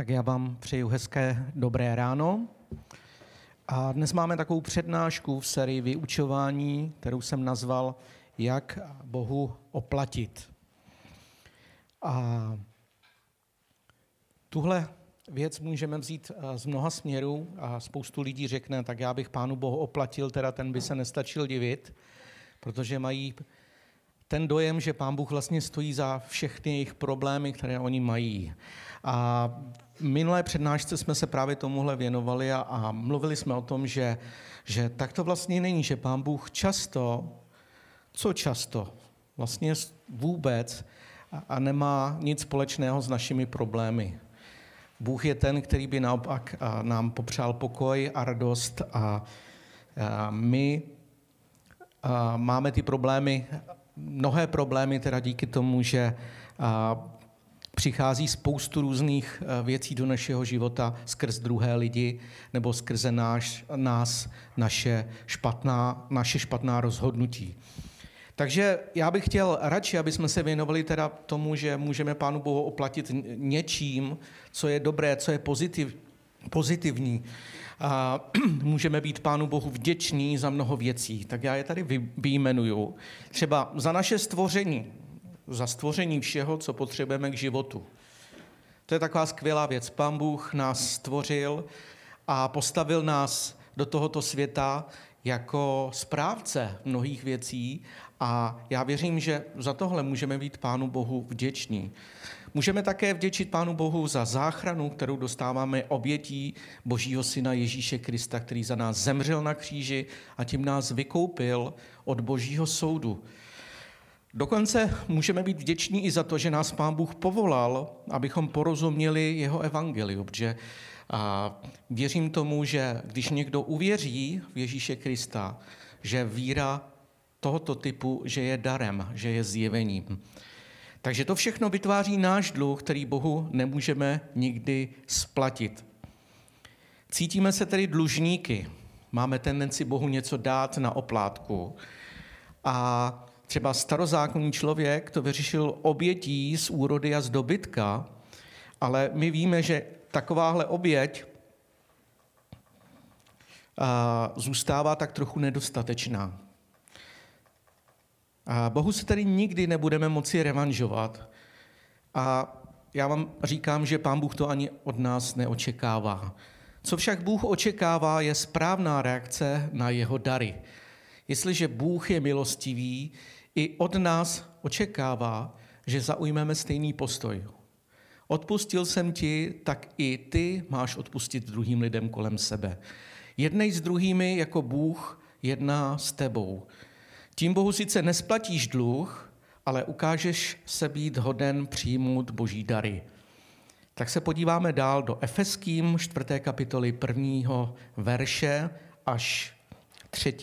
Tak já vám přeju hezké dobré ráno. A dnes máme takovou přednášku v sérii vyučování, kterou jsem nazval Jak Bohu oplatit. A tuhle věc můžeme vzít z mnoha směrů a spoustu lidí řekne, tak já bych Pánu Bohu oplatil, teda ten by se nestačil divit, protože mají ten dojem, že Pán Bůh vlastně stojí za všechny jejich problémy, které oni mají. A v minulé přednášce jsme se právě tomuhle věnovali a mluvili jsme o tom, že tak to vlastně není, že Pán Bůh často, vlastně vůbec a nemá nic společného s našimi problémy. Bůh je ten, který by naopak nám popřál pokoj a radost a my máme ty problémy, mnohé problémy teda díky tomu, že přichází spoustu různých věcí do našeho života skrz druhé lidi nebo skrze naše špatná rozhodnutí. Takže já bych chtěl radši, aby jsme se věnovali teda tomu, že můžeme Pánu Bohu oplatit něčím, co je dobré, co je pozitivní. A můžeme být Pánu Bohu vděční za mnoho věcí. Tak já je tady vyjmenuju. Třeba za naše stvoření, za stvoření všeho, co potřebujeme k životu. To je taková skvělá věc. Pán Bůh nás stvořil a postavil nás do tohoto světa jako správce mnohých věcí a já věřím, že za tohle můžeme být Pánu Bohu vděční. Můžeme také vděčit Pánu Bohu za záchranu, kterou dostáváme obětí Božího Syna Ježíše Krista, který za nás zemřel na kříži a tím nás vykoupil od Božího soudu. Dokonce můžeme být vděční i za to, že nás Pán Bůh povolal, abychom porozuměli jeho evangeliu, protože věřím tomu, že když někdo uvěří v Ježíše Krista, že víra tohoto typu, že je darem, že je zjevením. Takže to všechno vytváří náš dluh, který Bohu nemůžeme nikdy splatit. Cítíme se tedy dlužníky. Máme tendenci Bohu něco dát na oplátku. A třeba starozákonní člověk to vyřešil obětí z úrody a z dobytka, ale my víme, že takováhle oběť zůstává tak trochu nedostatečná. Bohu se tedy nikdy nebudeme moci revanžovat. A já vám říkám, že Pán Bůh to ani od nás neočekává. Co však Bůh očekává, je správná reakce na jeho dary. Jestliže Bůh je milostivý, i od nás očekává, že zaujmeme stejný postoj. Odpustil jsem ti, tak i ty máš odpustit druhým lidem kolem sebe. Jednej s druhými, jako Bůh jedná s tebou. Tím Bohu sice nesplatíš dluh, ale ukážeš se být hoden přijmout Boží dary. Tak se podíváme dál do Efeským 4. kapitoly 1. verše až 3.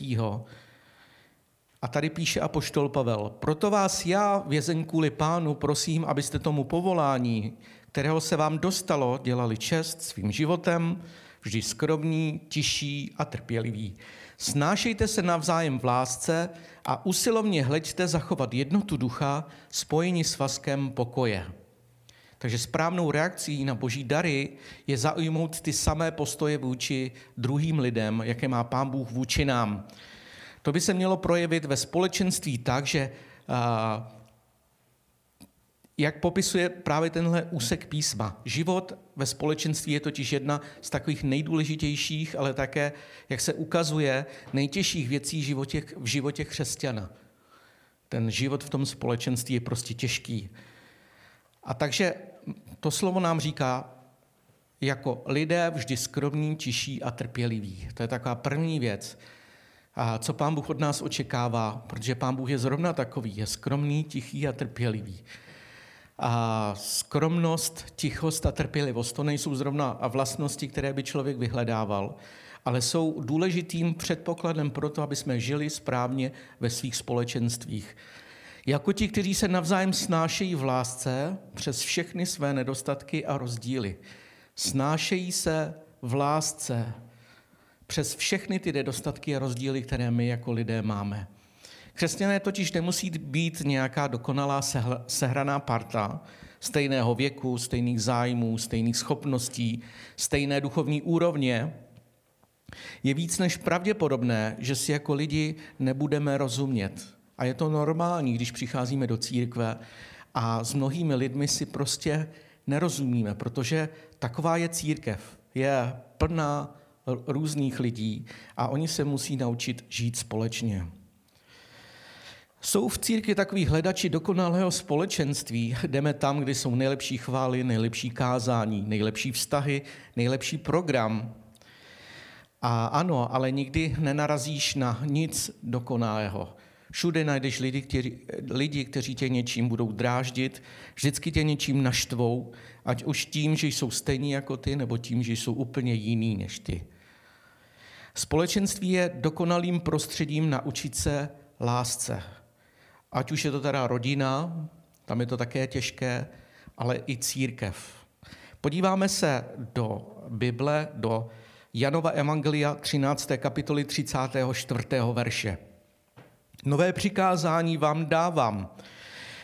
A tady píše apoštol Pavel, proto vás já, vězeň kvůli Pánu, prosím, abyste tomu povolání, kterého se vám dostalo, dělali čest svým životem, vždy skromní, tiší a trpěliví. Snášejte se navzájem v lásce a usilovně hleďte zachovat jednotu ducha spojení s svazkem pokoje. Takže správnou reakcí na Boží dary je zaujmout ty samé postoje vůči druhým lidem, jaké má Pán Bůh vůči nám. To by se mělo projevit ve společenství tak, že, jak popisuje právě tenhle úsek písma, život ve společenství je totiž jedna z takových nejdůležitějších, ale také, jak se ukazuje, nejtěžších věcí v životě křesťana. Ten život v tom společenství je prostě těžký. A takže to slovo nám říká, jako lidé vždy skromní, tiší a trpěliví. To je taková první věc. A co Pán Bůh od nás očekává, protože Pán Bůh je zrovna takový, je skromný, tichý a trpělivý. A skromnost, tichost a trpělivost, to nejsou zrovna vlastnosti, které by člověk vyhledával, ale jsou důležitým předpokladem pro to, aby jsme žili správně ve svých společenstvích. Jako ti, kteří se navzájem snášejí v lásce přes všechny své nedostatky a rozdíly. Snášejí se v lásce přes všechny ty nedostatky a rozdíly, které my jako lidé máme. Křesťané totiž nemusí být nějaká dokonalá sehraná parta, stejného věku, stejných zájmů, stejných schopností, stejné duchovní úrovně, je víc než pravděpodobné, že si jako lidi nebudeme rozumět. A je to normální, když přicházíme do církve a s mnohými lidmi si prostě nerozumíme, protože taková je církev. Je plná různých lidí a oni se musí naučit žít společně. Jsou v církvi takoví hledači dokonalého společenství. Jdeme tam, kde jsou nejlepší chvály, nejlepší kázání, nejlepší vztahy, nejlepší program. A ano, ale nikdy nenarazíš na nic dokonalého. Všude najdeš lidi, kteří tě něčím budou dráždit, vždycky tě něčím naštvou, ať už tím, že jsou stejní jako ty, nebo tím, že jsou úplně jiný než ty. Společenství je dokonalým prostředím naučit se lásce. Ať už je to teda rodina, tam je to také těžké, ale i církev. Podíváme se do Bible, do Janova evangelia 13. kapitoly 34. verše. Nové přikázání vám dávám,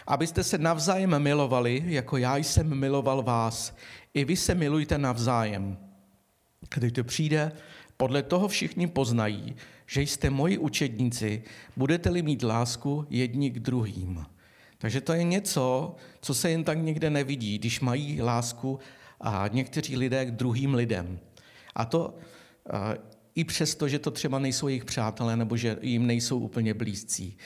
abyste se navzájem milovali, jako já jsem miloval vás. I vy se milujte navzájem. Když to přijde, podle toho všichni poznají, že jste moji učedníci, budete-li mít lásku jedni k druhým. Takže to je něco, co se jen tak někde nevidí, když mají lásku a někteří lidé k druhým lidem. A to i přesto, že to třeba nejsou jejich přátelé nebo že jim nejsou úplně blízcí.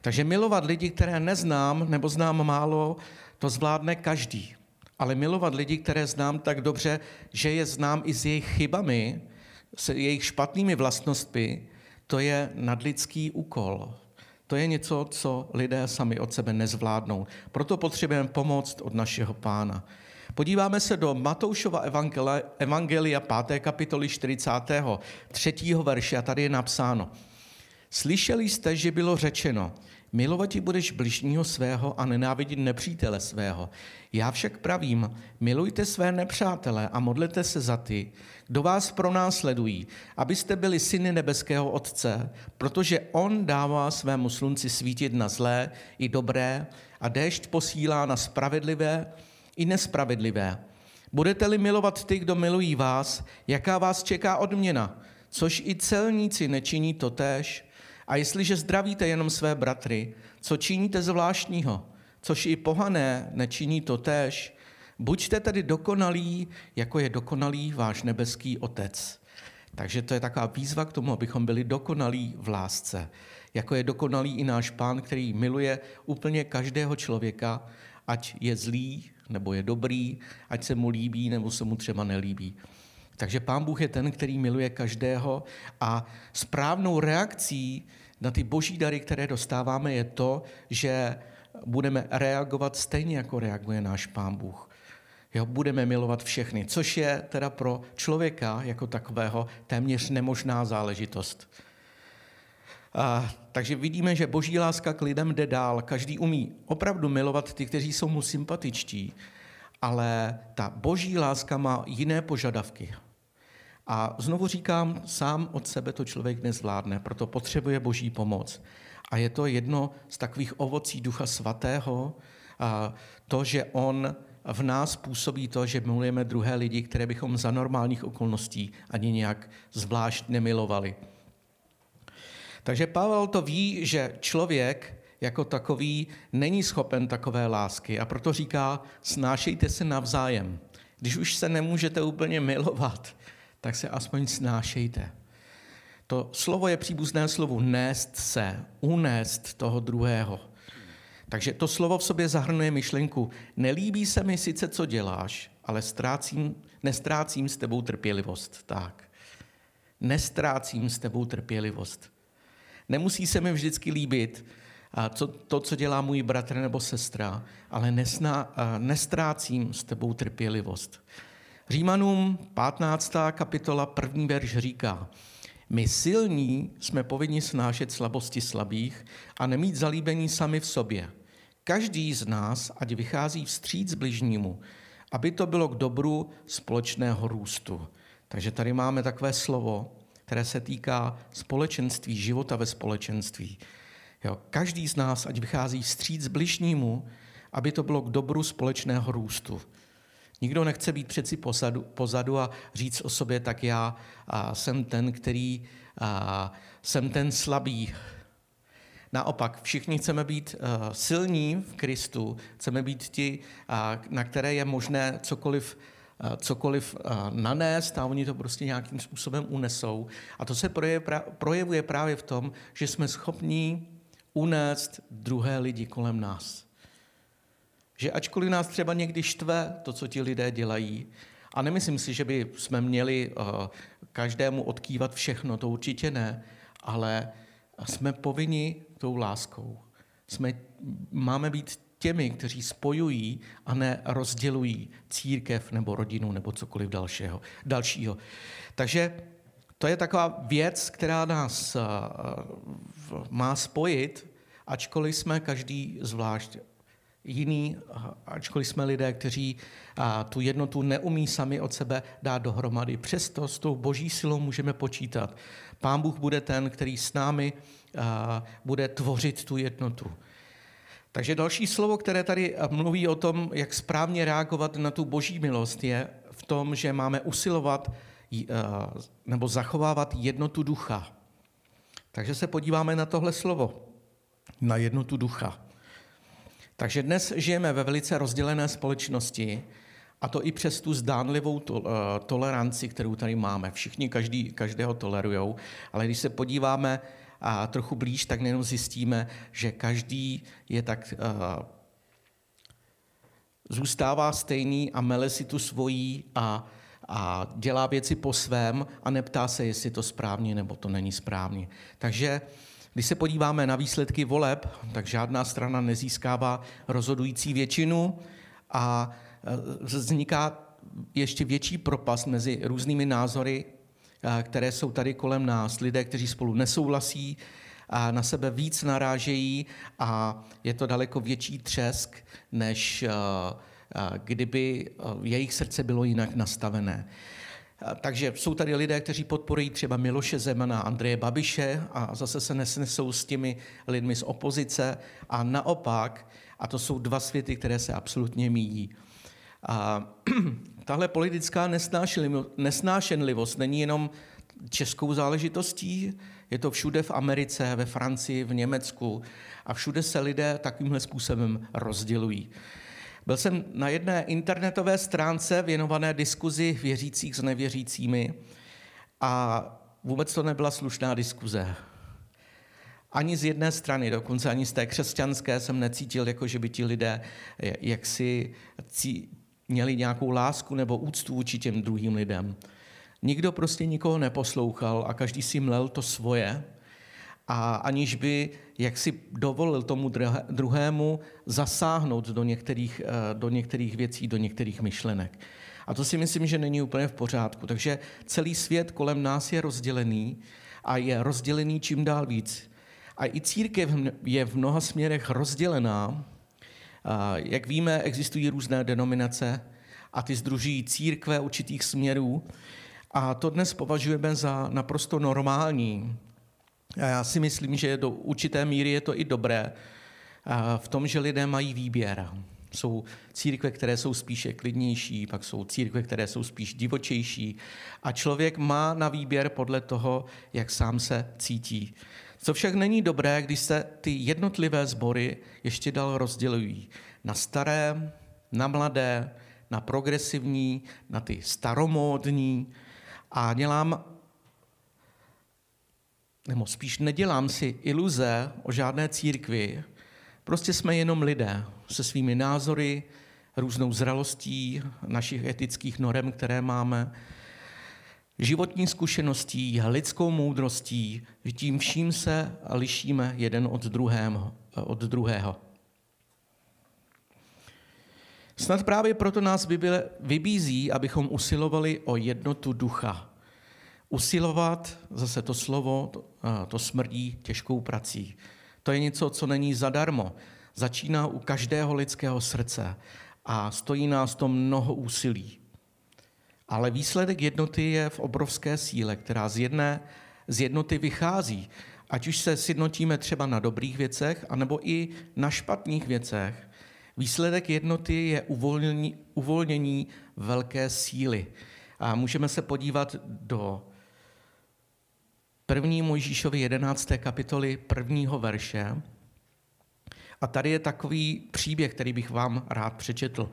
Takže milovat lidi, které neznám nebo znám málo, to zvládne každý. Ale milovat lidi, které znám tak dobře, že je znám i s jejich chybami, s jejich špatnými vlastnostmi, to je nadlidský úkol. To je něco, co lidé sami od sebe nezvládnou. Proto potřebujeme pomoc od našeho Pána. Podíváme se do Matoušova evangelia 5. kapitoly 43. verše a tady je napsáno. Slyšeli jste, že bylo řečeno, milovati budeš bližního svého a nenávidět nepřítele svého. Já však pravím, milujte své nepřátele a modlete se za ty, kdo vás pronásledují, abyste byli syny nebeského Otce, protože on dává svému slunci svítit na zlé i dobré a déšť posílá na spravedlivé i nespravedlivé. Budete-li milovat ty, kdo milují vás, jaká vás čeká odměna, což i celníci nečiní totéž. A jestliže zdravíte jenom své bratry, co činíte zvláštního, což i pohané nečiní totéž, buďte tedy dokonalí, jako je dokonalý váš nebeský Otec. Takže to je taková výzva k tomu, abychom byli dokonalí v lásce. Jako je dokonalý i náš Pán, který miluje úplně každého člověka, ať je zlý, nebo je dobrý, ať se mu líbí, nebo se mu třeba nelíbí. Takže Pán Bůh je ten, který miluje každého a správnou reakcí na ty boží dary, které dostáváme, je to, že budeme reagovat stejně, jako reaguje náš Pán Bůh. Jo, budeme milovat všechny, což je teda pro člověka jako takového téměř nemožná záležitost. Takže vidíme, že boží láska k lidem jde dál. Každý umí opravdu milovat ty, kteří jsou mu sympatičtí, ale ta boží láska má jiné požadavky. A znovu říkám, sám od sebe to člověk nezvládne, proto potřebuje boží pomoc. A je to jedno z takových ovocí Ducha Svatého, to, že on v nás působí to, že milujeme druhé lidi, které bychom za normálních okolností ani nějak zvlášť nemilovali. Takže Pavel to ví, že člověk jako takový není schopen takové lásky a proto říká, snášejte se navzájem. Když už se nemůžete úplně milovat, tak se aspoň snášejte. To slovo je příbuzné slovu nést se, unést toho druhého. Takže to slovo v sobě zahrnuje myšlenku, nelíbí se mi sice, co děláš, ale nestrácím s tebou trpělivost. Tak, nestrácím s tebou trpělivost. Nemusí se mi vždycky líbit to, co dělá můj bratr nebo sestra, ale nestrácím s tebou trpělivost. Římanům 15. kapitola 1. verš říká, my silní jsme povinni snášet slabosti slabých a nemít zalíbení sami v sobě. Každý z nás, ať vychází vstříc bližnímu, aby to bylo k dobru společného růstu. Takže tady máme takové slovo, které se týká společenství, života ve společenství. Jo, každý z nás, ať vychází vstříc bližnímu, aby to bylo k dobru společného růstu. Nikdo nechce být přeci pozadu a říct o sobě, tak já jsem ten, který jsem ten slabý. Naopak, všichni chceme být silní v Kristu, chceme být ti, na které je možné cokoliv nanést a oni to prostě nějakým způsobem unesou. A to se projevuje právě v tom, že jsme schopní unést druhé lidi kolem nás. Že ačkoliv nás třeba někdy štve to, co ti lidé dělají, a nemyslím si, že by jsme měli každému odkývat všechno, to určitě ne, ale jsme povinni tou láskou. Máme být těmi, kteří spojují a ne rozdělují církev nebo rodinu nebo cokoliv dalšího. Takže to je taková věc, která nás má spojit, ačkoliv jsme každý zvlášť jiný, ačkoliv jsme lidé, kteří tu jednotu neumí sami od sebe dát dohromady. Přesto s tou boží silou můžeme počítat. Pán Bůh bude ten, který s námi bude tvořit tu jednotu. Takže další slovo, které tady mluví o tom, jak správně reagovat na tu boží milost, je v tom, že máme usilovat nebo zachovávat jednotu ducha. Takže se podíváme na tohle slovo, na jednotu ducha. Takže dnes žijeme ve velice rozdělené společnosti a to i přes tu zdánlivou toleranci, kterou tady máme. Všichni každého tolerujou, ale když se podíváme a trochu blíž, tak nejenom zjistíme, že každý je tak zůstává stejný a mele si tu svojí a dělá věci po svém a neptá se, jestli to správně nebo to není správně. Takže když se podíváme na výsledky voleb, tak žádná strana nezískává rozhodující většinu a vzniká ještě větší propast mezi různými názory, které jsou tady kolem nás. Lidé, kteří spolu nesouhlasí, a na sebe víc narážejí a je to daleko větší třesk, než kdyby jejich srdce bylo jinak nastavené. Takže jsou tady lidé, kteří podporují třeba Miloše Zemana, Andreje Babiše a zase se nesnesou s těmi lidmi z opozice a naopak, a to jsou dva světy, které se absolutně míjí. A tahle politická nesnášenlivost není jenom českou záležitostí, je to všude v Americe, ve Francii, v Německu a všude se lidé takovýmhle způsobem rozdělují. Byl jsem na jedné internetové stránce věnované diskuzi věřících s nevěřícími a vůbec to nebyla slušná diskuze. Ani z jedné strany, dokonce ani z té křesťanské jsem necítil, jako že by ti lidé jaksi měli nějakou lásku nebo úctu vůči těm druhým lidem. Nikdo prostě nikoho neposlouchal a každý si mlel to svoje, a aniž by jaksi dovolil tomu druhému zasáhnout do některých věcí, do některých myšlenek. A to si myslím, že není úplně v pořádku. Takže celý svět kolem nás je rozdělený a je rozdělený čím dál víc. A i církev je v mnoha směrech rozdělená. Jak víme, existují různé denominace a ty sdružují církve určitých směrů. A to dnes považujeme za naprosto normální. A já si myslím, že do určité míry je to i dobré v tom, že lidé mají výběr. Jsou církve, které jsou spíše klidnější, pak jsou církve, které jsou spíš divočejší a člověk má na výběr podle toho, jak sám se cítí. Co však není dobré, když se ty jednotlivé sbory ještě dál rozdělují na staré, na mladé, na progresivní, na ty staromódní a nedělám si iluze o žádné církvi, prostě jsme jenom lidé se svými názory, různou zralostí našich etických norem, které máme, životní zkušeností, lidskou moudrostí, že tím vším se lišíme jeden od druhého. Snad právě proto nás Bible vybízí, abychom usilovali o jednotu ducha. Usilovat, zase to slovo, to smrdí těžkou prací. To je něco, co není zadarmo. Začíná u každého lidského srdce a stojí nás to mnoho úsilí. Ale výsledek jednoty je v obrovské síle, která z jednoty vychází. Ať už se sjednotíme třeba na dobrých věcech, anebo i na špatných věcech, Výsledek jednoty je uvolnění velké síly. A můžeme se podívat do 1. Mojžíšovi 11. kapitoly 1. verše. A tady je takový příběh, který bych vám rád přečetl.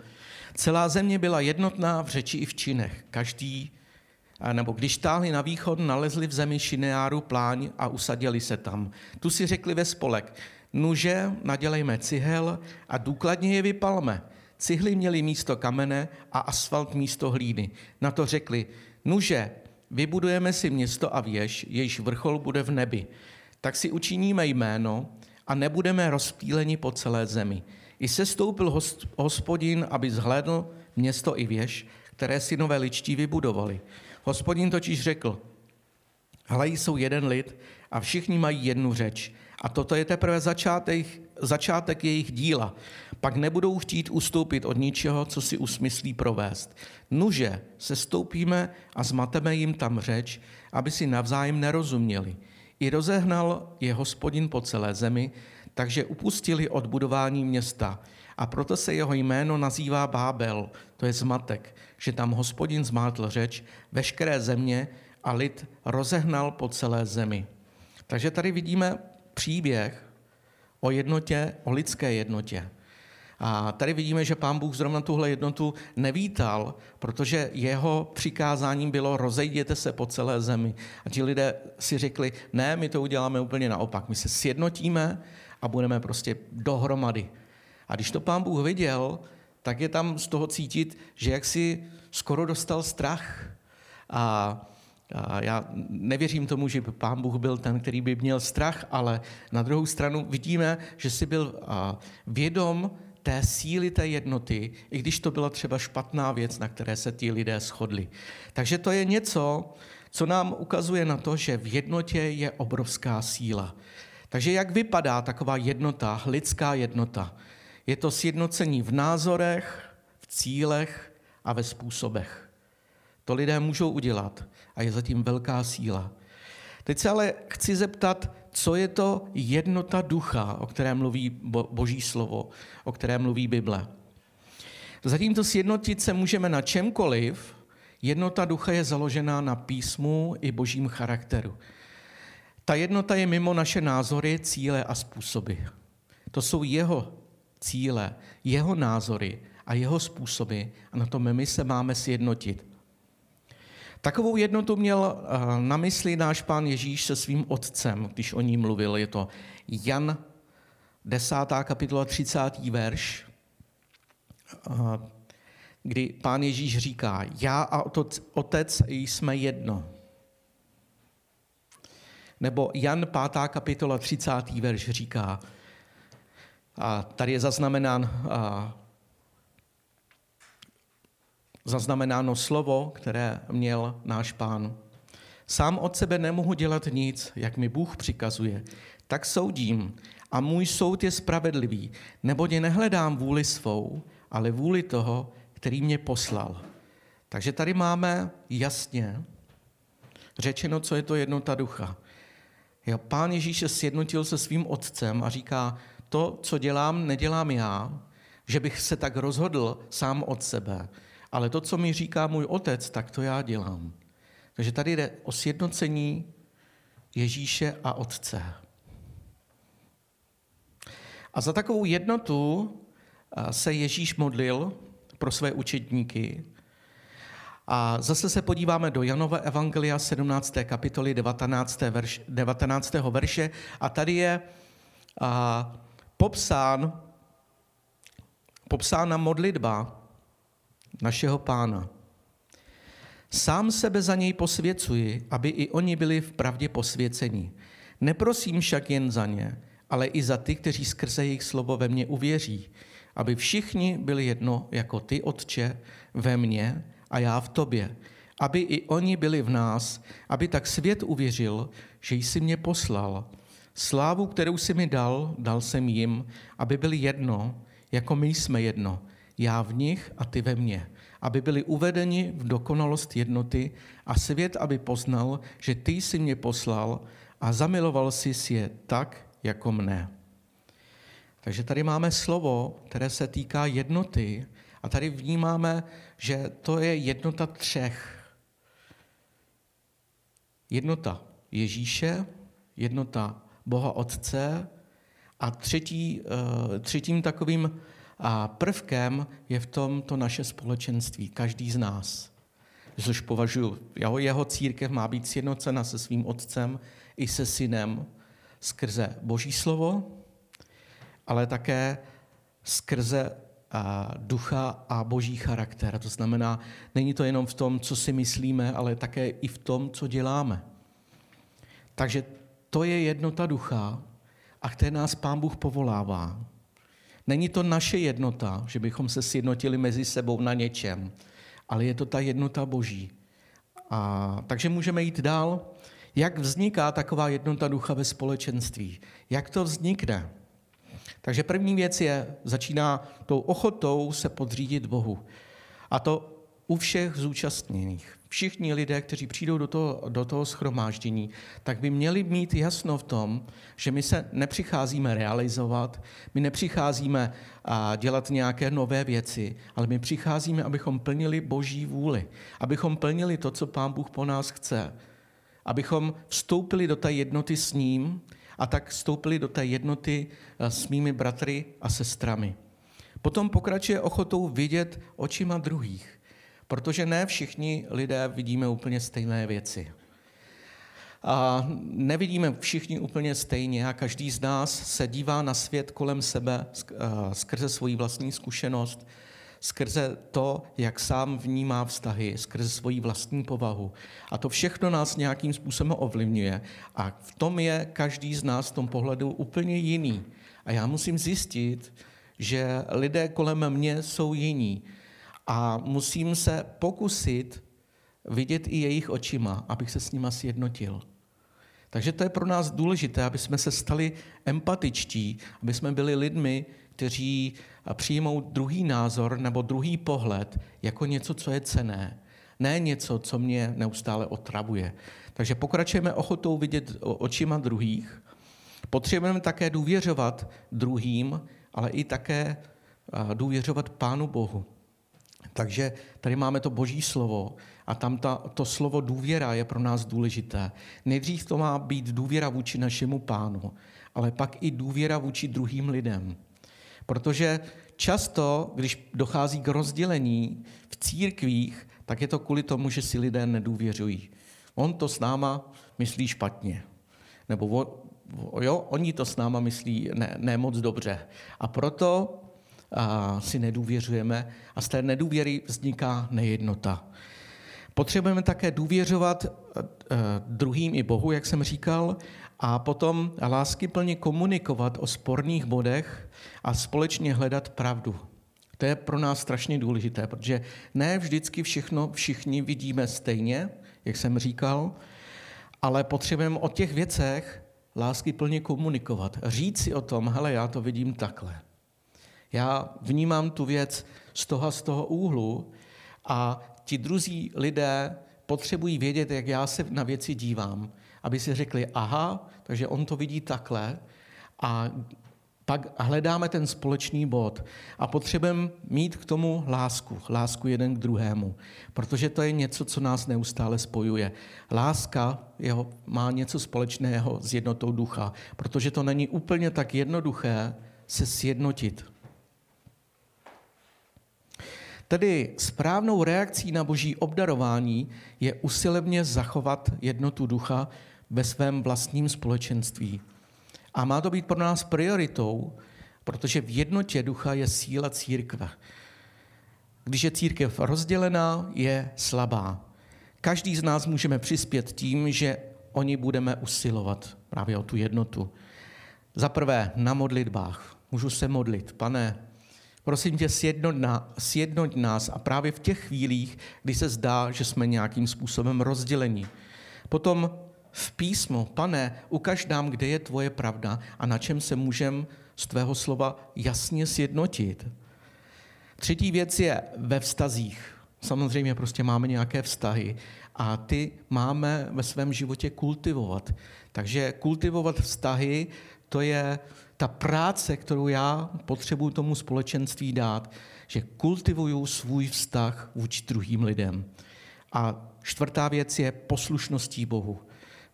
Celá země byla jednotná v řeči i v činech. Když táhli na východ, nalezli v zemi Šineáru pláň a usadili se tam. Tu si řekli ve spolek, nuže, nadělejme cihel a důkladně je vypalme. Cihly měly místo kamene a asfalt místo hlíny. Na to řekli, nuže, vybudujeme si město a věž, jejíž vrchol bude v nebi. Tak si učiníme jméno a nebudeme rozptýleni po celé zemi. I sestoupil Hospodin, aby zhlédl město i věž, které synové lidští vybudovali. Hospodin totiž řekl, hle, jsou jeden lid a všichni mají jednu řeč. A toto je teprve začátek jejich díla. Pak nebudou chtít ustoupit od ničeho, co si usmyslí provést. Nuže, sestoupíme a zmateme jim tam řeč, aby si navzájem nerozuměli. I rozehnal je Hospodin po celé zemi, takže upustili od budování města. A proto se jeho jméno nazývá Bábel, to je zmatek, že tam Hospodin zmátl řeč veškeré země a lid rozehnal po celé zemi. Takže tady vidíme příběh o jednotě, o lidské jednotě. A tady vidíme, že Pán Bůh zrovna tuhle jednotu nevítal, protože jeho přikázáním bylo rozejděte se po celé zemi. A ti lidé si řekli, ne, my to uděláme úplně naopak, my se sjednotíme a budeme prostě dohromady. A když to Pán Bůh viděl, tak je tam z toho cítit, že jaksi skoro dostal strach. A já nevěřím tomu, že by Pán Bůh byl ten, který by měl strach, ale na druhou stranu vidíme, že si byl vědom té síly, té jednoty, i když to byla třeba špatná věc, na které se ti lidé shodli. Takže to je něco, co nám ukazuje na to, že v jednotě je obrovská síla. Takže jak vypadá taková jednota, lidská jednota? Je to sjednocení v názorech, v cílech a ve způsobech. To lidé můžou udělat a je zatím velká síla. Teď se ale chci zeptat, co je to jednota ducha, o které mluví Boží slovo, o které mluví Bible. Zatímco sjednotit se můžeme na čemkoliv, jednota ducha je založená na písmu i Božím charakteru. Ta jednota je mimo naše názory, cíle a způsoby. To jsou jeho cíle, jeho názory a jeho způsoby a na to my se máme sjednotit. Takovou jednotu měl na mysli náš Pán Ježíš se svým otcem, když o ní mluvil. Je to Jan 10. kapitola 30. verš, kdy Pán Ježíš říká, já a otec jsme jedno. Nebo Jan 5. kapitola 30. verš říká, a tady je zaznamenáno slovo, které měl náš Pán. Sám od sebe nemohu dělat nic, jak mi Bůh přikazuje. Tak soudím a můj soud je spravedlivý, neboť nehledám vůli svou, ale vůli toho, který mě poslal. Takže tady máme jasně řečeno, co je to jednota ducha. Pán Ježíš se sjednotil se svým otcem a říká, to, co dělám, nedělám já, že bych se tak rozhodl sám od sebe, ale to, co mi říká můj otec, tak to já dělám. Takže tady jde o sjednocení Ježíše a otce. A za takovou jednotu se Ježíš modlil pro své učedníky. A zase se podíváme do Janova evangelia 17. kapitoly 19. verše. A tady je popsána modlitba našeho Pána. Sám sebe za něj posvěcuji, aby i oni byli v pravdě posvěceni. Neprosím však jen za ně, ale i za ty, kteří skrze jejich slovo ve mně uvěří, aby všichni byli jedno jako ty, Otče, ve mně a já v tobě, aby i oni byli v nás, aby tak svět uvěřil, že jsi mě poslal. Slávu, kterou jsi mi dal, dal jsem jim, aby byli jedno, jako my jsme jedno, já v nich a ty ve mně, aby byli uvedeni v dokonalost jednoty a svět, aby poznal, že ty jsi mě poslal a zamiloval jsi je tak, jako mne. Takže tady máme slovo, které se týká jednoty a tady vnímáme, že to je jednota třech. Jednota Ježíše, jednota Boha Otce a třetím takovým prvkem je v tom to naše společenství, každý z nás. Což považuji, jeho církev má být sjednocena se svým Otcem i se Synem skrze Boží slovo, ale také skrze ducha a Boží charakter. To znamená, není to jenom v tom, co si myslíme, ale také i v tom, co děláme. Takže to je jednota ducha a které nás Pán Bůh povolává. Není to naše jednota, že bychom se sjednotili mezi sebou na něčem, ale je to ta jednota Boží. Takže můžeme jít dál. Jak vzniká taková jednota ducha ve společenství? Jak to vznikne? Takže první věc začíná tou ochotou se podřídit Bohu. A to u všech zúčastněných. Všichni lidé, kteří přijdou do toho shromáždění, tak by měli mít jasno v tom, že my se nepřicházíme realizovat, my nepřicházíme dělat nějaké nové věci, ale my přicházíme, abychom plnili Boží vůli, abychom plnili to, co Pán Bůh po nás chce, abychom vstoupili do té jednoty s ním a tak vstoupili do té jednoty s mými bratry a sestrami. Potom pokračuje ochotou vidět očima druhých, protože ne všichni lidé vidíme úplně stejné věci. A nevidíme všichni úplně stejně a každý z nás se dívá na svět kolem sebe skrze svoji vlastní zkušenost, skrze to, jak sám vnímá vztahy, skrze svoji vlastní povahu. A to všechno nás nějakým způsobem ovlivňuje. A v tom je každý z nás v tom pohledu úplně jiný. A já musím zjistit, že lidé kolem mě jsou jiní. A musím se pokusit vidět i jejich očima, abych se s nima sjednotil. Takže to je pro nás důležité, aby jsme se stali empatičtí, aby jsme byli lidmi, kteří přijmou druhý názor nebo druhý pohled jako něco, co je cenné. Ne něco, co mě neustále otravuje. Takže pokračujeme ochotou vidět očima druhých. Potřebujeme také důvěřovat druhým, ale i také důvěřovat Pánu Bohu. Takže tady máme to Boží slovo a tam to slovo důvěra je pro nás důležité. Nejdřív to má být důvěra vůči našemu Pánu, ale pak i důvěra vůči druhým lidem. Protože často, když dochází k rozdělení v církvích, tak je to kvůli tomu, že si lidé nedůvěřují. On to s náma myslí špatně. Nebo oni to s náma myslí ne moc dobře. A proto si nedůvěřujeme a z té nedůvěry vzniká nejednota. Potřebujeme také důvěřovat druhým i Bohu, jak jsem říkal, a potom láskyplně komunikovat o sporných bodech a společně hledat pravdu. To je pro nás strašně důležité, protože ne vždycky všichni vidíme stejně, jak jsem říkal, ale potřebujeme o těch věcech láskyplně komunikovat. Říct si o tom, hele, já to vidím takhle. Já vnímám tu věc z toho úhlu a ti druzí lidé potřebují vědět, jak já se na věci dívám, aby si řekli, aha, takže on to vidí takhle a pak hledáme ten společný bod a potřebujeme mít k tomu lásku jeden k druhému, protože to je něco, co nás neustále spojuje. Láska má něco společného s jednotou ducha, protože to není úplně tak jednoduché se sjednotit. Tedy správnou reakcí na Boží obdarování je usilovně zachovat jednotu ducha ve svém vlastním společenství. A má to být pro nás prioritou, protože v jednotě ducha je síla církve. Když je církev rozdělená, je slabá. Každý z nás můžeme přispět tím, že o ní budeme usilovat právě o tu jednotu. Za prvé na modlitbách. Můžu se modlit, Pane, prosím tě, sjednoť nás a právě v těch chvílích, kdy se zdá, že jsme nějakým způsobem rozděleni. Potom v písmu, Pane, ukaž nám, kde je tvoje pravda a na čem se můžeme z tvého slova jasně sjednotit. Třetí věc je ve vztazích. Samozřejmě prostě máme nějaké vztahy a ty máme ve svém životě kultivovat. Takže kultivovat vztahy, to je ta práce, kterou já potřebuji tomu společenství dát, že kultivuju svůj vztah vůči druhým lidem. A čtvrtá věc je poslušností Bohu.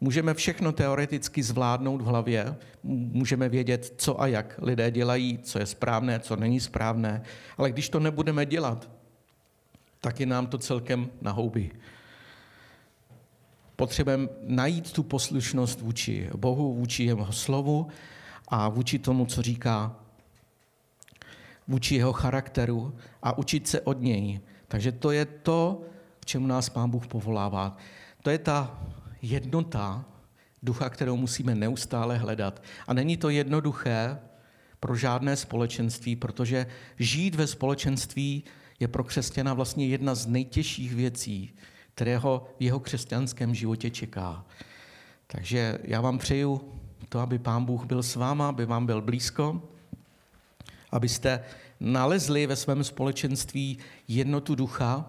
Můžeme všechno teoreticky zvládnout v hlavě, můžeme vědět, co a jak lidé dělají, co je správné, co není správné, ale když to nebudeme dělat, tak je nám to celkem na houby. Potřebujeme najít tu poslušnost vůči Bohu, vůči jeho slovu a vůči tomu, co říká, vůči jeho charakteru a učit se od něj. Takže to je to, k čemu nás Pán Bůh povolává. To je ta jednota ducha, kterou musíme neustále hledat. A není to jednoduché pro žádné společenství, protože žít ve společenství je pro křesťana vlastně jedna z nejtěžších věcí, které ho v jeho křesťanském životě čeká. Takže já vám přeju to, aby Pán Bůh byl s váma, aby vám byl blízko, abyste nalezli ve svém společenství jednotu ducha,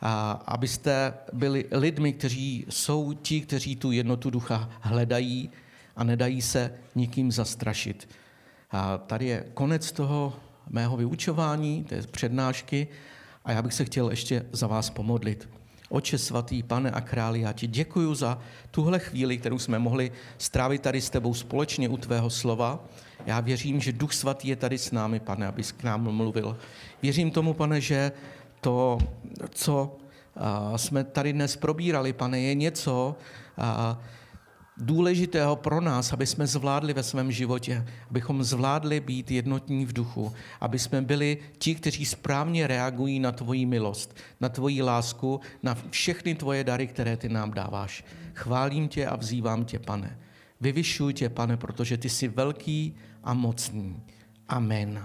a abyste byli lidmi, kteří jsou ti, kteří tu jednotu ducha hledají a nedají se nikým zastrašit. A tady je konec toho mého vyučování, té přednášky, a já bych se chtěl ještě za vás pomodlit. Otče svatý, Pane a Králi, já ti děkuju za tuhle chvíli, kterou jsme mohli strávit tady s tebou společně u tvého slova. Já věřím, že Duch svatý je tady s námi, Pane, abys k nám mluvil. Věřím tomu, Pane, že to, co jsme tady dnes probírali, Pane, je něco důležitého pro nás, aby jsme zvládli ve svém životě, abychom zvládli být jednotní v duchu, aby jsme byli ti, kteří správně reagují na tvoji milost, na tvoji lásku, na všechny tvoje dary, které ty nám dáváš. Chválím tě a vzývám tě, Pane. Vyvyšuj tě, Pane, protože ty jsi velký a mocný. Amen.